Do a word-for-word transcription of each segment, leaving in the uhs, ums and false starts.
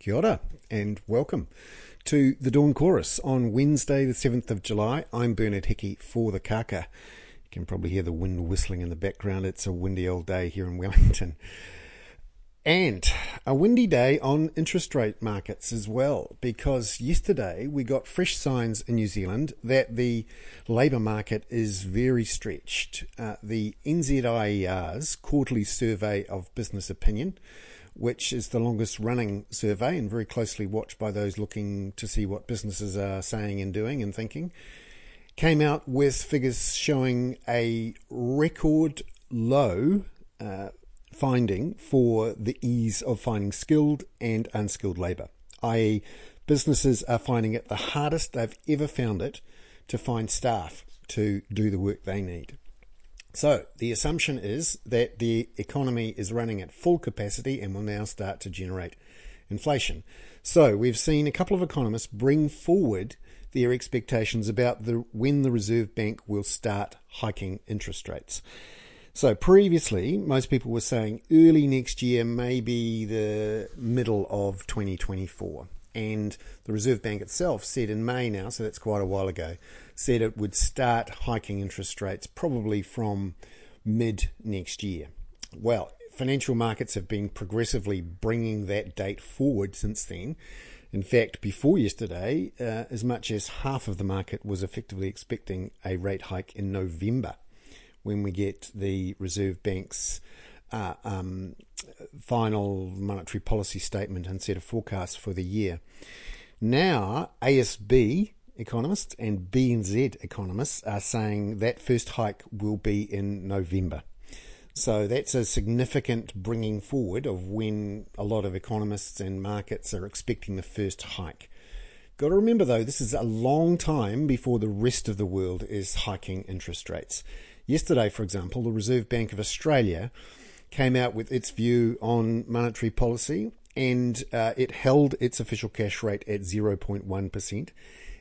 Kia ora and welcome to the Dawn Chorus on Wednesday the seventh of July. I'm Bernard Hickey for the Kaka. You can probably hear the wind whistling in the background. It's a windy old day here in Wellington. And a windy day on interest rate markets as well, because yesterday we got fresh signs in New Zealand that the labour market is very stretched. Uh, the N Z I E R's quarterly survey of business opinion, which is the longest running survey and very closely watched by those looking to see what businesses are saying and doing and thinking, came out with figures showing a record low uh, finding for the ease of finding skilled and unskilled labour, that is businesses are finding it the hardest they've ever found it to find staff to do the work they need. So the assumption is that the economy is running at full capacity and will now start to generate inflation. So we've seen a couple of economists bring forward their expectations about the, when the Reserve Bank will start hiking interest rates. So previously, most people were saying early next year, maybe the middle of twenty twenty-four. And the Reserve Bank itself said in May now, so that's quite a while ago, said it would start hiking interest rates probably from mid next year. Well, financial markets have been progressively bringing that date forward since then. In fact, before yesterday, uh, as much as half of the market was effectively expecting a rate hike in November when we get the Reserve Bank's Uh, um, final monetary policy statement and set of forecasts for the year. Now, A S B economists and B N Z economists are saying that first hike will be in November. So that's a significant bringing forward of when a lot of economists and markets are expecting the first hike. Got to remember though, this is a long time before the rest of the world is hiking interest rates. Yesterday, for example, the Reserve Bank of Australia came out with its view on monetary policy, and uh, it held its official cash rate at zero point one percent.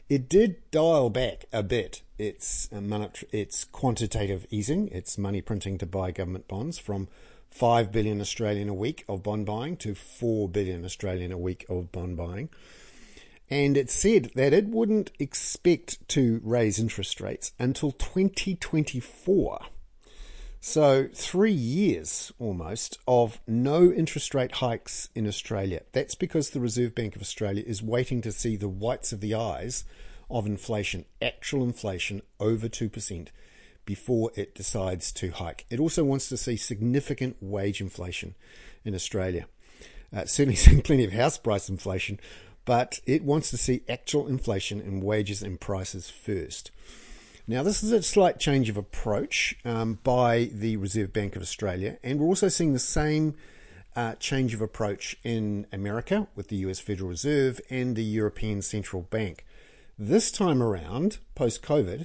It did dial back a bit its uh, monetary, its quantitative easing, its money printing to buy government bonds, from five billion Australian a week of bond buying to four billion Australian a week of bond buying. And it said that it wouldn't expect to raise interest rates until twenty twenty-four. So three years almost of no interest rate hikes in Australia. That's because the Reserve Bank of Australia is waiting to see the whites of the eyes of inflation, actual inflation over two percent, before it decides to hike. It also wants to see significant wage inflation in Australia. Uh, certainly seen plenty of house price inflation, but it wants to see actual inflation in wages and prices first. Now, this is a slight change of approach um, by the Reserve Bank of Australia, and we're also seeing the same uh, change of approach in America with the U S Federal Reserve and the European Central Bank. This time around, post-COVID,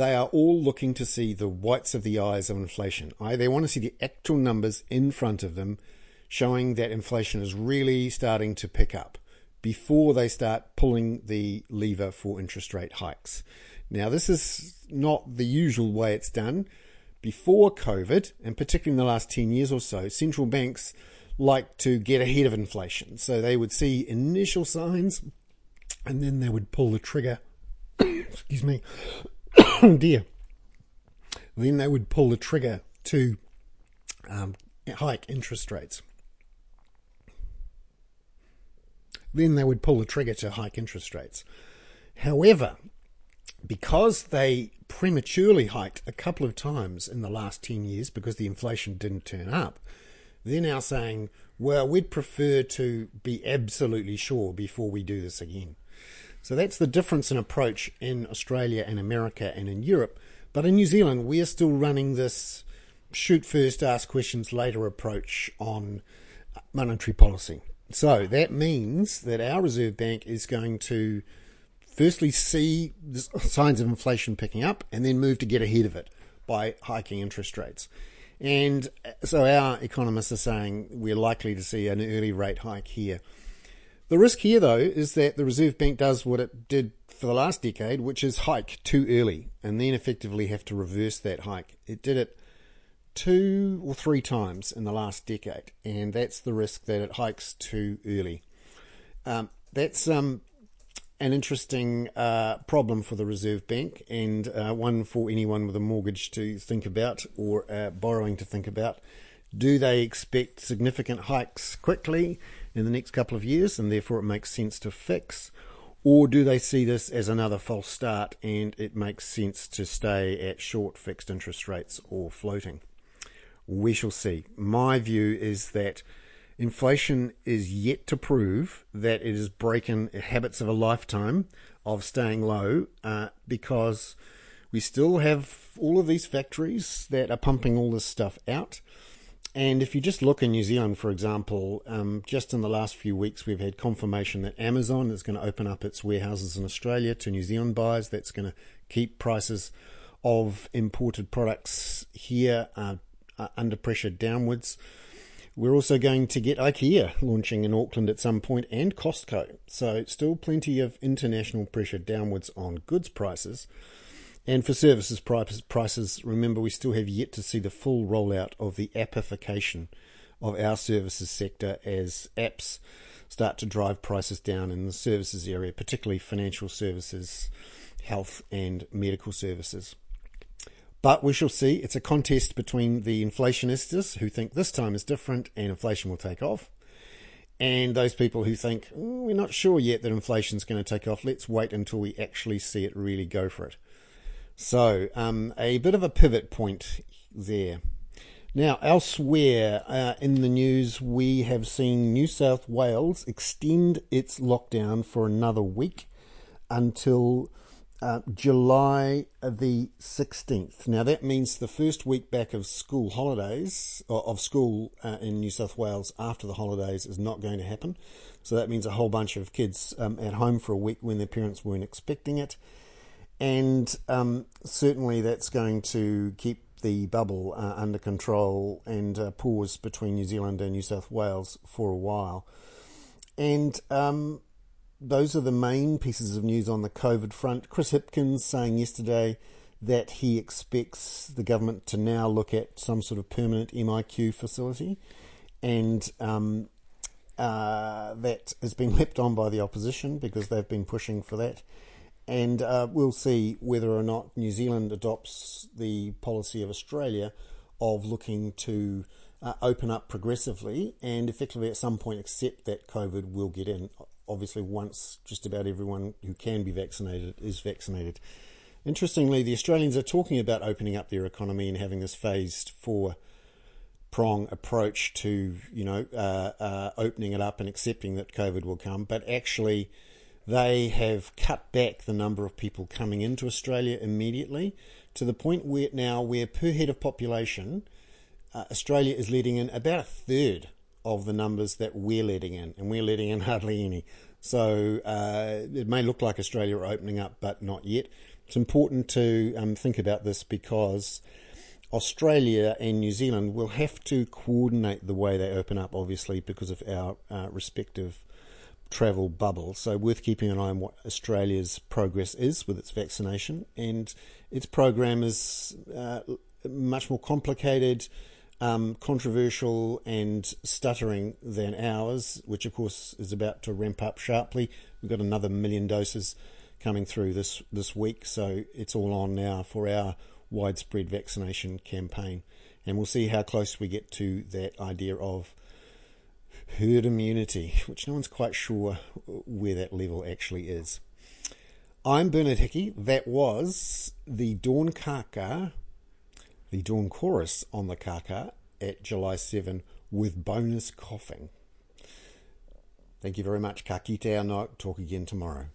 they are all looking to see the whites of the eyes of inflation. I, they want to see the actual numbers in front of them, showing that inflation is really starting to pick up before they start pulling the lever for interest rate hikes. Now, this is not the usual way it's done. Before COVID, and particularly in the last ten years or so, central banks like to get ahead of inflation. So they would see initial signs and then they would pull the trigger. Excuse me. Oh dear. Then they would pull the trigger to um, hike interest rates. Then they would pull the trigger to hike interest rates. However, because they prematurely hiked a couple of times in the last ten years because the inflation didn't turn up, they're now saying, well, we'd prefer to be absolutely sure before we do this again. So that's the difference in approach in Australia and America and in Europe. But in New Zealand, we're still running this shoot first, ask questions later approach on monetary policy. So that means that our Reserve Bank is going to firstly see signs of inflation picking up and then move to get ahead of it by hiking interest rates. And so our economists are saying we're likely to see an early rate hike here. The risk here, though, is that the Reserve Bank does what it did for the last decade, which is hike too early and then effectively have to reverse that hike. It did it two or three times in the last decade, and that's the risk, that it hikes too early. Um, that's um, an interesting uh, problem for the Reserve Bank, and uh, one for anyone with a mortgage to think about, or uh, borrowing to think about. Do they expect significant hikes quickly in the next couple of years, and therefore it makes sense to fix? Or do they see this as another false start and it makes sense to stay at short fixed interest rates or floating? We shall see. My view is that inflation is yet to prove that it is breaking habits of a lifetime of staying low, uh, because we still have all of these factories that are pumping all this stuff out. And if you just look in New Zealand, for example, um, just in the last few weeks, we've had confirmation that Amazon is going to open up its warehouses in Australia to New Zealand buyers. That's going to keep prices of imported products here uh, uh, under pressure downwards. We're also going to get IKEA launching in Auckland at some point, and Costco. So still plenty of international pressure downwards on goods prices. And for services prices, remember, we still have yet to see the full rollout of the appification of our services sector as apps start to drive prices down in the services area, particularly financial services, health and medical services. But we shall see. It's a contest between the inflationists who think this time is different and inflation will take off, and those people who think, oh, we're not sure yet that inflation's going to take off. Let's wait until we actually see it really go for it. So um, a bit of a pivot point there. Now, elsewhere uh, in the news, we have seen New South Wales extend its lockdown for another week until uh, July the sixteenth. Now, that means the first week back of school holidays, or of school uh, in New South Wales after the holidays, is not going to happen. So that means a whole bunch of kids um, at home for a week when their parents weren't expecting it. And um, certainly that's going to keep the bubble uh, under control and uh, pause between New Zealand and New South Wales for a while. And um, those are the main pieces of news on the COVID front. Chris Hipkins saying yesterday that he expects the government to now look at some sort of permanent M I Q facility. And um, uh, that has been leapt on by the opposition because they've been pushing for that. And uh, we'll see whether or not New Zealand adopts the policy of Australia of looking to uh, open up progressively and effectively at some point accept that COVID will get in, obviously once just about everyone who can be vaccinated is vaccinated. Interestingly, the Australians are talking about opening up their economy and having this phased four prong approach to, you know, uh, uh, opening it up and accepting that COVID will come, but actually they have cut back the number of people coming into Australia immediately to the point where now where per head of population, uh, Australia is letting in about a third of the numbers that we're letting in, and we're letting in hardly any. So uh, it may look like Australia are opening up, but not yet. It's important to um, think about this because Australia and New Zealand will have to coordinate the way they open up, obviously, because of our uh, respective travel bubble. So worth keeping an eye on what Australia's progress is with its vaccination, and its program is uh, much more complicated, um, controversial and stuttering than ours, which of course is about to ramp up sharply. We've got another million doses coming through this this week, so it's all on now for our widespread vaccination campaign, and we'll see how close we get to that idea of herd immunity, which no one's quite sure where that level actually is. I'm Bernard Hickey. That was the Dawn Kaka, the Dawn Chorus on the Kaka at July seventh with bonus coughing. Thank you very much. Ka kite anō. Talk again tomorrow.